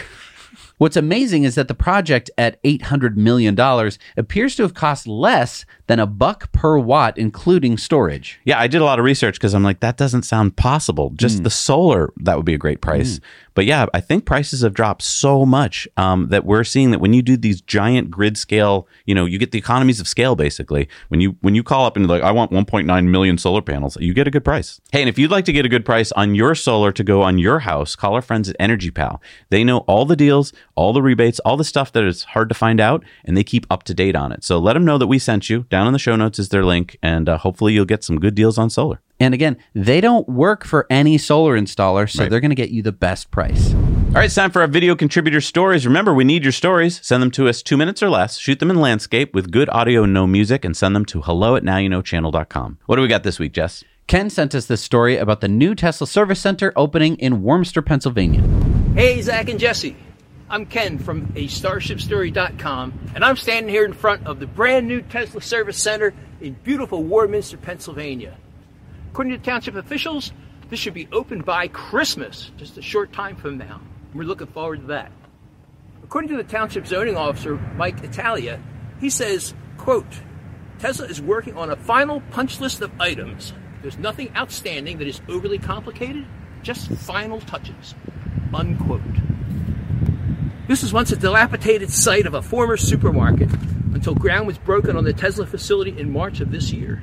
What's amazing is that the project at eight hundred million dollars appears to have cost less than a buck per watt, including storage. Yeah, I did a lot of research because I'm like, that doesn't sound possible. Just mm. the solar, that would be a great price. Mm. But yeah, I think prices have dropped so much um, that we're seeing that when you do these giant grid scale, you know, you get the economies of scale, basically. When you when you call up and like, I want one point nine million solar panels, you get a good price. Hey, and if you'd like to get a good price on your solar to go on your house, call our friends at Energy Pal. They know all the deals, all the rebates, all the stuff that is hard to find out, and they keep up to date on it. So let them know that we sent you. Down in the show notes is their link, and uh, hopefully you'll get some good deals on solar. And again, they don't work for any solar installer, so right. They're going to get you the best price. All right, it's time for our video contributor stories. Remember, we need your stories. Send them to us two minutes or less. Shoot them in landscape with good audio and no music, and send them to hello at now you know channel dot com. What do we got this week, Jess? Ken sent us this story about the new Tesla service center opening in Worcester, Pennsylvania. Hey, Zach and Jesse. I'm Ken from a starship story dot com, and I'm standing here in front of the brand new Tesla service center in beautiful Warminster, Pennsylvania. According to township officials, this should be open by Christmas, just a short time from now. We're looking forward to that. According to the township zoning officer, Mike Italia, he says, quote, Tesla is working on a final punch list of items. There's nothing outstanding that is overly complicated, just final touches, unquote. This was once a dilapidated site of a former supermarket, until ground was broken on the Tesla facility in March of this year.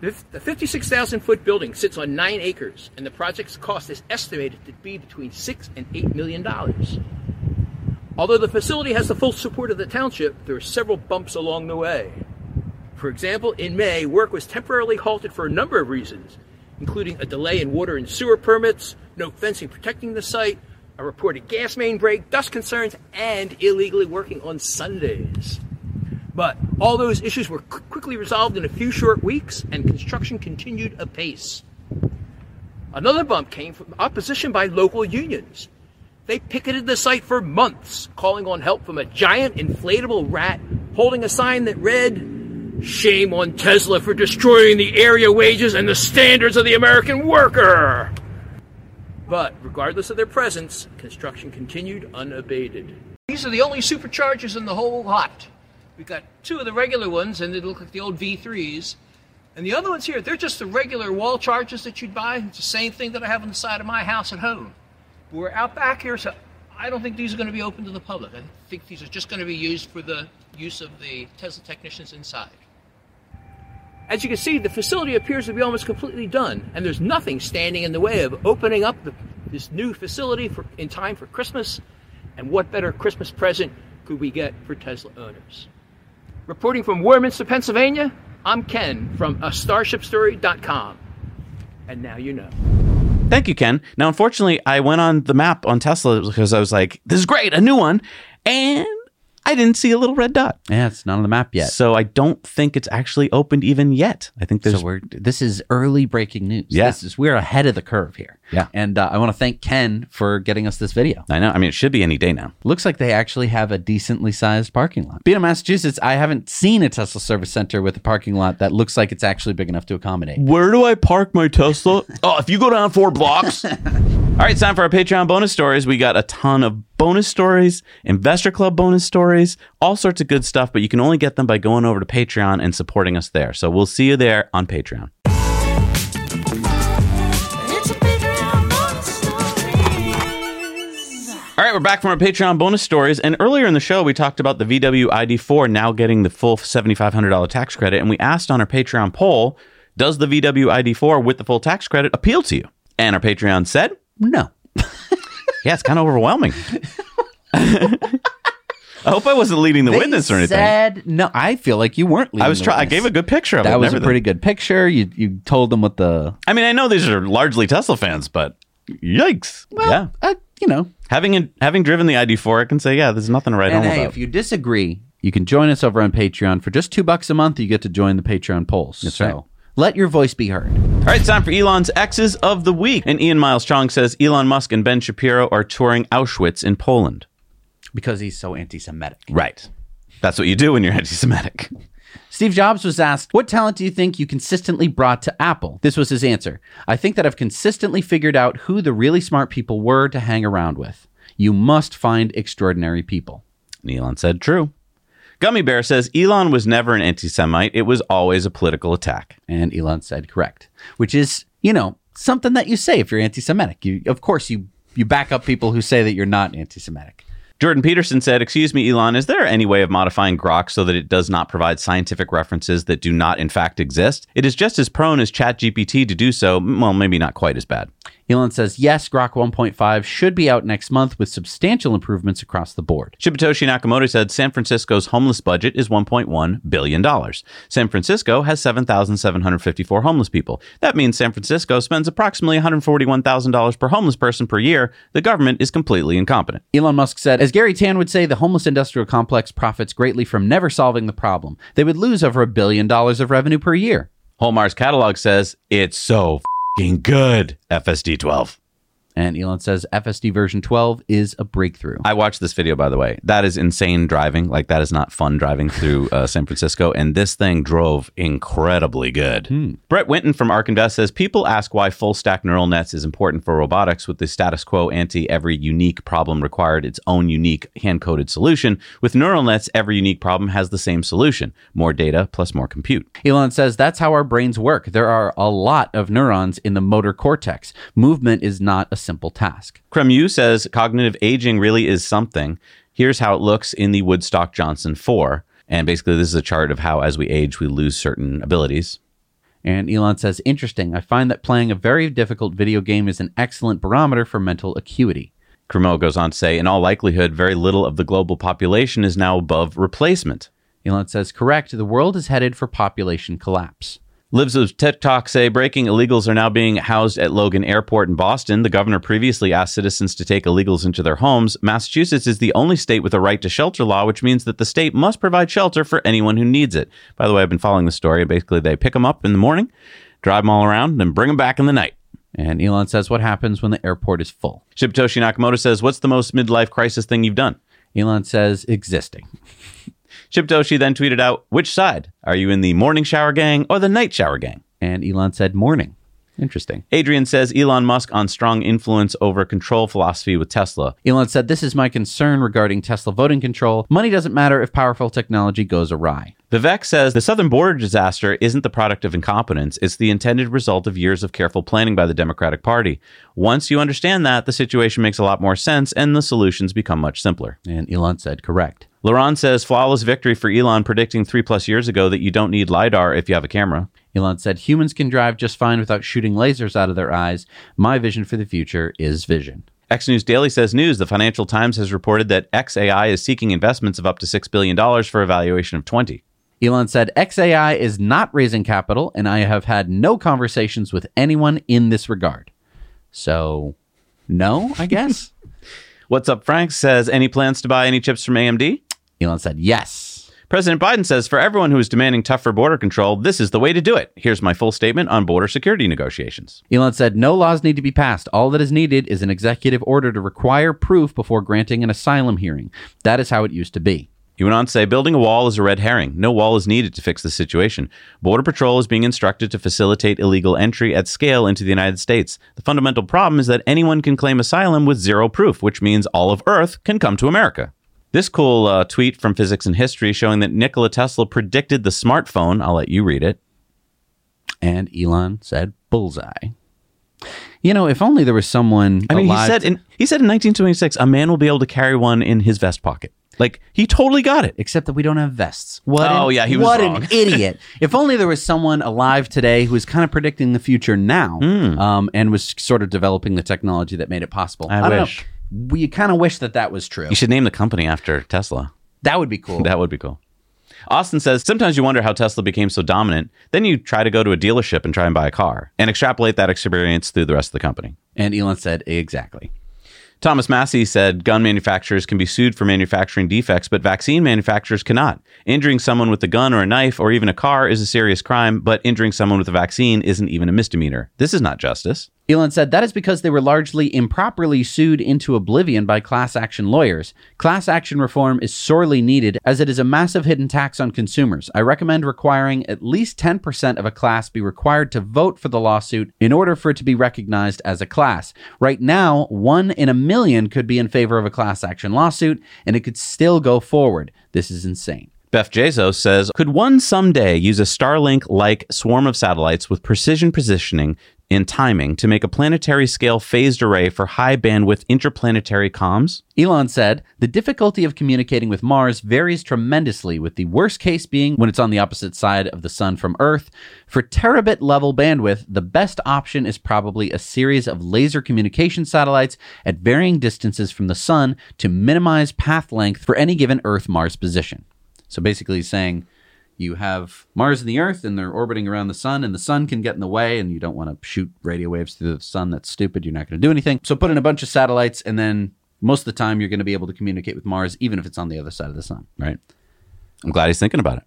The fifty-six thousand foot building sits on nine acres, and the project's cost is estimated to be between six and eight million dollars. Although the facility has the full support of the township, there are several bumps along the way. For example, in May, work was temporarily halted for a number of reasons, including a delay in water and sewer permits, no fencing protecting the site, a reported gas main break, dust concerns, and illegally working on Sundays. But all those issues were quickly resolved in a few short weeks, and construction continued apace. Another bump came from opposition by local unions. They picketed the site for months, calling on help from a giant inflatable rat holding a sign that read, "Shame on Tesla for destroying the area wages and the standards of the American worker." But regardless of their presence, construction continued unabated. These are the only superchargers in the whole lot. We've got two of the regular ones, and they look like the old V threes. And the other ones here, they're just the regular wall chargers that you'd buy. It's the same thing that I have on the side of my house at home. But we're out back here, so I don't think these are going to be open to the public. I think these are just going to be used for the use of the Tesla technicians inside. As you can see, the facility appears to be almost completely done, and there's nothing standing in the way of opening up the, this new facility for, in time for Christmas. And what better Christmas present could we get for Tesla owners? Reporting from Warminster, Pennsylvania, I'm Ken from a starship story dot com. And now you know. Thank you, Ken. Now, unfortunately, I went on the map on Tesla because I was like, this is great, a new one. And I didn't see a little red dot. Yeah, it's not on the map yet. So I don't think it's actually opened even yet. I think there's... So we're, this is early breaking news. Yeah. This is, we're ahead of the curve here. Yeah. And uh, I want to thank Ken for getting us this video. I know. I mean, it should be any day now. Looks like they actually have a decently sized parking lot. Being in Massachusetts, I haven't seen a Tesla service center with a parking lot that looks like it's actually big enough to accommodate. Where do I park my Tesla? Oh, if you go down four blocks... All right, it's time for our Patreon bonus stories. We got a ton of bonus stories, Investor Club bonus stories, all sorts of good stuff, but you can only get them by going over to Patreon and supporting us there. So we'll see you there on Patreon. It's a Patreon bonus stories. All right, we're back from our Patreon bonus stories. And earlier in the show, we talked about the V W I D four now getting the full seven thousand five hundred dollars tax credit. And we asked on our Patreon poll, does the V W I D four with the full tax credit appeal to you? And our Patreon said... No. Yeah, it's kind of overwhelming. I hope I wasn't leading the they witness or anything. Said, no, I feel like you weren't leading I was the try- witness. I gave a good picture of that it. That was a pretty good picture. You you told them what the... I mean, I know these are largely Tesla fans, but yikes. Well, yeah. I, you know. Having a, having driven the I D four, I can say, yeah, there's nothing to write and home hey, about. And hey, if you disagree, you can join us over on Patreon. For just two bucks a month, you get to join the Patreon polls. That's so. Right. Let your voice be heard. All right, it's time for Elon's X's of the week. And Ian Miles Chong says, Elon Musk and Ben Shapiro are touring Auschwitz in Poland. Because he's so anti-Semitic. Right. That's what you do when you're anti-Semitic. Steve Jobs was asked, what talent do you think you consistently brought to Apple? This was his answer. I think that I've consistently figured out who the really smart people were to hang around with. You must find extraordinary people. And Elon said, true. Gummy Bear says, Elon was never an anti-Semite. It was always a political attack. And Elon said, correct. Which is, you know, something that you say if you're anti-Semitic. You, of course, you, you back up people who say that you're not anti-Semitic. Jordan Peterson said, excuse me, Elon, is there any way of modifying Grok so that it does not provide scientific references that do not in fact exist? It is just as prone as ChatGPT to do so. Well, maybe not quite as bad. Elon says, yes, Grok one point five should be out next month with substantial improvements across the board. Shibatoshi Nakamoto said, San Francisco's homeless budget is one point one billion dollars. San Francisco has seven thousand seven hundred fifty-four homeless people. That means San Francisco spends approximately one hundred forty-one thousand dollars per homeless person per year. The government is completely incompetent. Elon Musk said, as Gary Tan would say, the homeless industrial complex profits greatly from never solving the problem. They would lose over a billion dollars of revenue per year. Holmar's catalog says, it's so f***ing good, F S D twelve. And Elon says, F S D version twelve is a breakthrough. I watched this video, by the way. That is insane driving. Like, that is not fun driving through uh, San Francisco. And this thing drove incredibly good. Hmm. Brett Winton from Ark Invest says, people ask why full-stack neural nets is important for robotics with the status quo ante every unique problem required its own unique hand-coded solution. With neural nets, every unique problem has the same solution. More data plus more compute. Elon says, that's how our brains work. There are a lot of neurons in the motor cortex. Movement is not a simple task. Cremu says, cognitive aging really is something. here's how it looks in the Woodstock Johnson four. And basically, this is a chart of how, as we age, we lose certain abilities. And Elon says, interesting. I find that playing a very difficult video game is an excellent barometer for mental acuity. Cremel goes on to say, in all likelihood, very little of the global population is now above replacement. Elon says, correct. The world is headed for population collapse. Lives of TikTok say breaking illegals are now being housed at Logan Airport in Boston. The governor previously asked citizens to take illegals into their homes. Massachusetts is the only state with a right to shelter law, which means that the state must provide shelter for anyone who needs it. By the way, I've been following the story. Basically, they pick them up in the morning, drive them all around, and bring them back in the night. And Elon says, what happens when the airport is full? Shibatoshi Nakamoto says, what's the most midlife crisis thing you've done? Elon says, existing. Shibatoshi then tweeted out, which side? Are you in the morning shower gang or the night shower gang? And Elon said morning. Interesting. Adrian says, Elon Musk on strong influence over control philosophy with Tesla. Elon said, this is my concern regarding Tesla voting control. Money doesn't matter if powerful technology goes awry. Vivek says, the southern border disaster isn't the product of incompetence. It's the intended result of years of careful planning by the Democratic Party. Once you understand that, the situation makes a lot more sense and the solutions become much simpler. And Elon said, correct. Laurent says, flawless victory for Elon predicting three plus years ago that you don't need LiDAR if you have a camera. Elon said, humans can drive just fine without shooting lasers out of their eyes. My vision for the future is vision. X News Daily says, news, the Financial Times has reported that X A I is seeking investments of up to six billion dollars for a valuation of twenty. Elon said, X A I is not raising capital, and I have had no conversations with anyone in this regard. So, no, I guess. What's Up Frank says, any plans to buy any chips from A M D? Elon said, yes. President Biden says, for everyone who is demanding tougher border control, this is the way to do it. Here's my full statement on border security negotiations. Elon said, no laws need to be passed. All that is needed is an executive order to require proof before granting an asylum hearing. That is how it used to be. He went on to say, building a wall is a red herring. No wall is needed to fix the situation. Border Patrol is being instructed to facilitate illegal entry at scale into the United States. The fundamental problem is that anyone can claim asylum with zero proof, which means all of Earth can come to America. This cool uh, tweet from Physics and History showing that Nikola Tesla predicted the smartphone. I'll let you read it. And Elon said, bullseye. You know, if only there was someone I mean, alive. He said, in, he said in nineteen twenty-six, a man will be able to carry one in his vest pocket. Like, he totally got it. Except that we don't have vests. What oh, an, yeah, he was What wrong. An idiot. If only there was someone alive today who was kind of predicting the future now mm. um, and was sort of developing the technology that made it possible. I, I wish. Don't know. We kind of wish that that was true. You should name the company after Tesla. That would be cool. That would be cool. Austin says, sometimes you wonder how Tesla became so dominant. Then you try to go to a dealership and try and buy a car and extrapolate that experience through the rest of the company. And Elon said, exactly. Thomas Massey said, gun manufacturers can be sued for manufacturing defects, but vaccine manufacturers cannot. Injuring someone with a gun or a knife or even a car is a serious crime, but injuring someone with a vaccine isn't even a misdemeanor. This is not justice. Elon said, that is because they were largely improperly sued into oblivion by class action lawyers. Class action reform is sorely needed as it is a massive hidden tax on consumers. I recommend requiring at least ten percent of a class be required to vote for the lawsuit in order for it to be recognized as a class. Right now, one in a million could be in favor of a class action lawsuit and it could still go forward. This is insane. Beth Jezos says, could one someday use a Starlink-like swarm of satellites with precision positioning in timing to make a planetary scale phased array for high bandwidth interplanetary comms? Elon said, the difficulty of communicating with Mars varies tremendously, with the worst case being when it's on the opposite side of the sun from Earth. For terabit level bandwidth, the best option is probably a series of laser communication satellites at varying distances from the sun to minimize path length for any given Earth-Mars position. So basically saying, you have Mars and the Earth, and they're orbiting around the sun, and the sun can get in the way, and you don't want to shoot radio waves through the sun. That's stupid. You're not going to do anything. So put in a bunch of satellites, and then most of the time, you're going to be able to communicate with Mars, even if it's on the other side of the sun, right? I'm glad he's thinking about it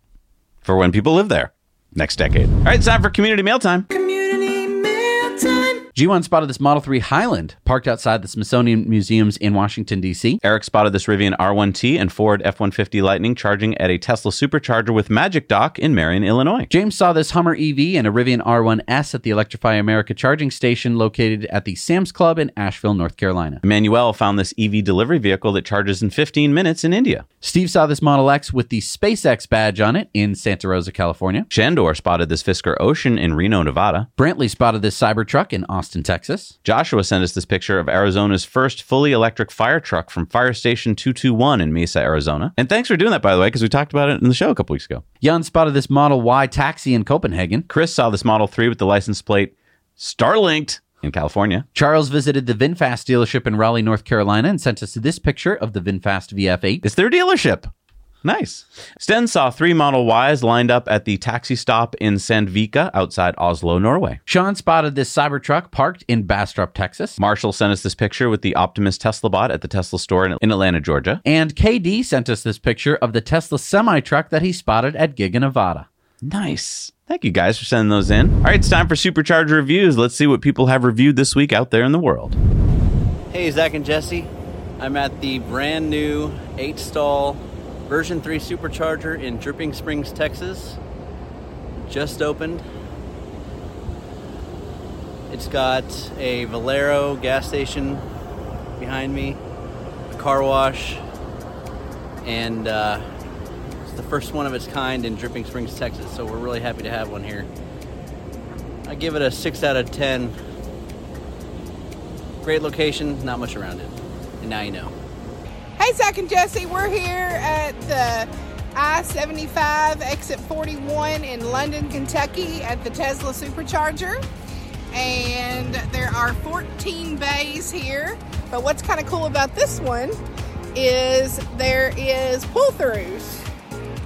for when people live there next decade. All right, it's time for Community Mail Time. Community Mail Time. G one spotted this Model three Highland parked outside the Smithsonian Museums in Washington, D C. Eric spotted this Rivian R one T and Ford F one fifty Lightning charging at a Tesla supercharger with Magic Dock in Marion, Illinois. James saw this Hummer E V and a Rivian R one S at the Electrify America charging station located at the Sam's Club in Asheville, North Carolina. Emmanuel found this E V delivery vehicle that charges in fifteen minutes in India. Steve saw this Model X with the SpaceX badge on it in Santa Rosa, California. Shandor spotted this Fisker Ocean in Reno, Nevada. Brantley spotted this Cybertruck in Austin, Austin, Texas. Joshua sent us this picture of Arizona's first fully electric fire truck from Fire Station two twenty-one in Mesa, Arizona. And thanks for doing that, by the way, because we talked about it in the show a couple weeks ago. Jan spotted this Model Y taxi in Copenhagen. Chris saw this Model three with the license plate Starlinked in California. Charles visited the VinFast dealership in Raleigh, North Carolina, and sent us this picture of the VinFast V F eight. It's their dealership. Nice. Sten saw three Model Ys lined up at the taxi stop in Sandvika outside Oslo, Norway. Sean spotted this Cybertruck parked in Bastrop, Texas. Marshall sent us this picture with the Optimus Tesla bot at the Tesla store in Atlanta, Georgia. And K D sent us this picture of the Tesla semi-truck that he spotted at Giga Nevada. Nice. Thank you guys for sending those in. All right, it's time for Supercharger Reviews. Let's see what people have reviewed this week out there in the world. Hey, Zach and Jesse. I'm at the brand new eight stall version three supercharger in Dripping Springs, Texas. Just opened. It's got a Valero gas station behind me, a car wash, and uh, it's the first one of its kind in Dripping Springs, Texas, so we're really happy to have one here. I give it a six out of ten. Great location, not much around it, and now you know. Hey, Zach and Jesse, we're here at the I seventy-five exit forty-one in London, Kentucky at the Tesla Supercharger. And there are fourteen bays here. But what's kind of cool about this one is there is pull-throughs.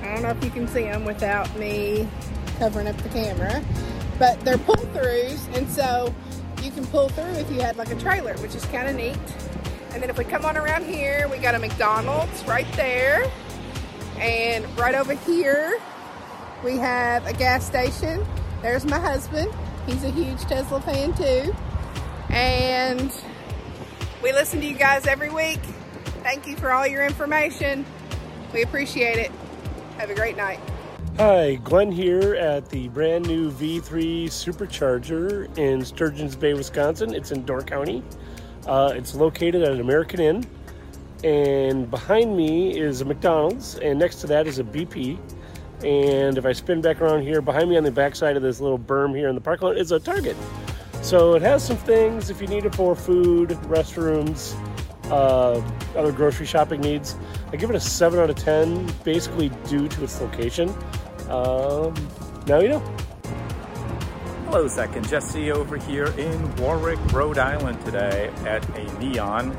I don't know if you can see them without me covering up the camera. But they're pull-throughs, and so you can pull through if you had like a trailer, which is kind of neat. And then if we come on around here, we got a McDonald's right there. And right over here, we have a gas station. There's my husband. He's a huge Tesla fan too. And we listen to you guys every week. Thank you for all your information. We appreciate it. Have a great night. Hi, Glenn here at the brand new V three Supercharger in Sturgeons Bay, Wisconsin. It's in Door County. Uh, it's located at an American Inn, and behind me is a McDonald's, and next to that is a B P. And if I spin back around here, behind me on the backside of this little berm here in the parking lot is a Target. So it has some things if you need it for food, restrooms, uh, other grocery shopping needs. I give it a seven out of ten, basically due to its location. Um, now you know. Hello, Zach and Jesse over here in Warwick, Rhode Island today at a Neon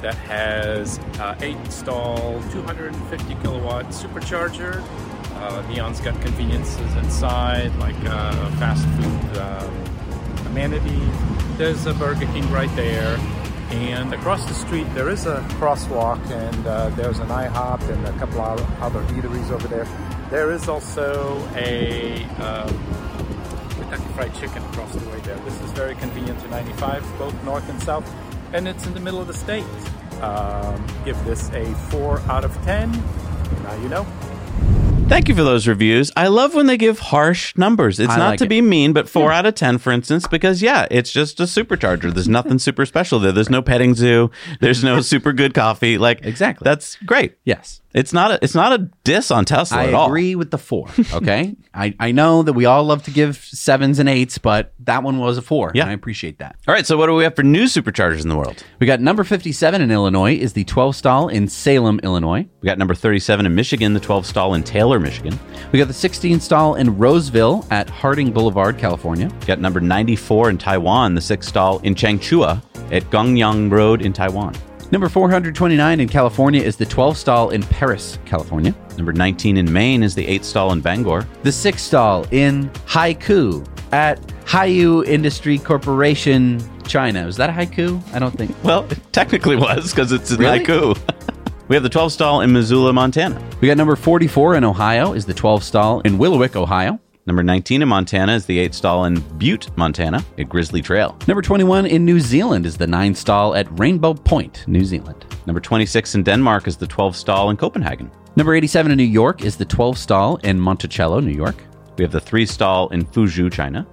that has uh, eight stall, two hundred fifty kilowatt supercharger. Uh, Neon's got conveniences inside, like uh, fast food um, amenity. There's a Burger King right there. And across the street, there is a crosswalk, and uh, there's an IHOP and a couple of other eateries over there. There is also a... Um, Kentucky Fried Chicken across the way there. This is very convenient to ninety-five, both north and south, and it's in the middle of the state. Um, give this a four out of ten. Now you know. Thank you for those reviews. I love when they give harsh numbers. It's I not like to it. be mean, but four yeah. out of ten, for instance, because, yeah, it's just a supercharger. There's nothing super special there. There's no petting zoo. There's no super good coffee. Like, exactly. That's great. Yes. It's not a, it's not a diss on Tesla I at all. I agree with the four, okay? I, I know that we all love to give sevens and eights, but that one was a four, yeah. And I appreciate that. All right, so what do we have for new superchargers in the world? We got number fifty-seven in Illinois is the twelve stall in Salem, Illinois. We got number thirty-seven in Michigan, the twelve stall in Taylor, Michigan. We got the sixteen stall in Roseville at Harding Boulevard, California. We got number ninety-four in Taiwan, the six stall in Changchua at Gongnyang Road in Taiwan. Number four hundred twenty-nine in California is the twelve stall in Paris, California. Number nineteen in Maine is the eight stall in Bangor. The six stall in Haikou at Haiyu Industry Corporation, China. Was that a haiku? I don't think. Well, it technically was because it's in really? Haikou. We have the twelve stall in Missoula, Montana. We got number forty-four in Ohio is the twelve stall in Willowick, Ohio. Number nineteen in Montana is the eight stall in Butte, Montana, at Grizzly Trail. Number twenty-one in New Zealand is the nine stall at Rainbow Point, New Zealand. Number twenty-six in Denmark is the twelve stall in Copenhagen. Number eighty-seven in New York is the twelve stall in Monticello, New York. We have the three stall in Fuzhou, China.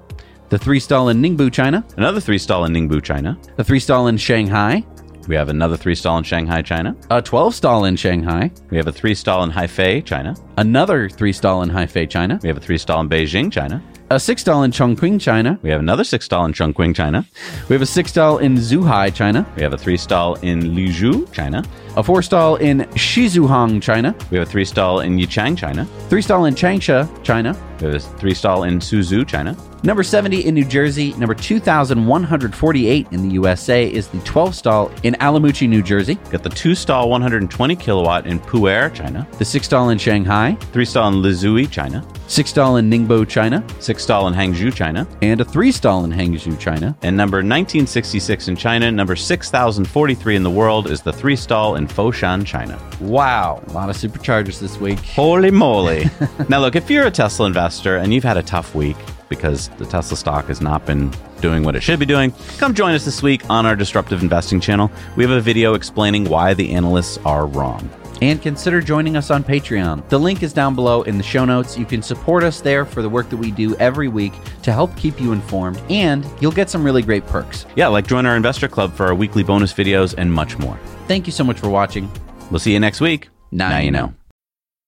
The three stall in Ningbo, China. Another three stall in Ningbo, China. The three stall in Shanghai. We have another three stall in Shanghai, China. A twelve stall in Shanghai. We have a three stall in Hefei, China. Another three stall in Hefei, China. We have a three stall in Beijing, China. a six dollars in Chongqing, China. We have another six dollars in Chongqing, China. We have a six dollars in Zhuhai, China. We have a three dollars in Lizhou, China. A four dollars in Shizuhong, China. We have a three dollars in Yichang, China. three dollars in Changsha, China. We have a three dollars in Suzhou, China. Number seventy in New Jersey. Number two thousand one hundred forty-eight in the U S A is the twelve stall in Alamuchi, New Jersey. Got the two stall one hundred twenty kilowatt in Pu'er, China. The six stall in Shanghai. three stall in Lizui, China. six stall in Ningbo, China. six stall in Hangzhou, China. And a three stall in Hangzhou, China. And number nineteen sixty-six in China. Number six thousand forty-three in the world is the three stall in Foshan, China. Wow. A lot of superchargers this week. Holy moly. Now look, if you're a Tesla investor and you've had a tough week, because the Tesla stock has not been doing what it should be doing, come join us this week on our Disruptive Investing channel. We have a video explaining why the analysts are wrong. And consider joining us on Patreon. The link is down below in the show notes. You can support us there for the work that we do every week to help keep you informed, and you'll get some really great perks. Yeah, like join our investor club for our weekly bonus videos and much more. Thank you so much for watching. We'll see you next week. Now, now you know.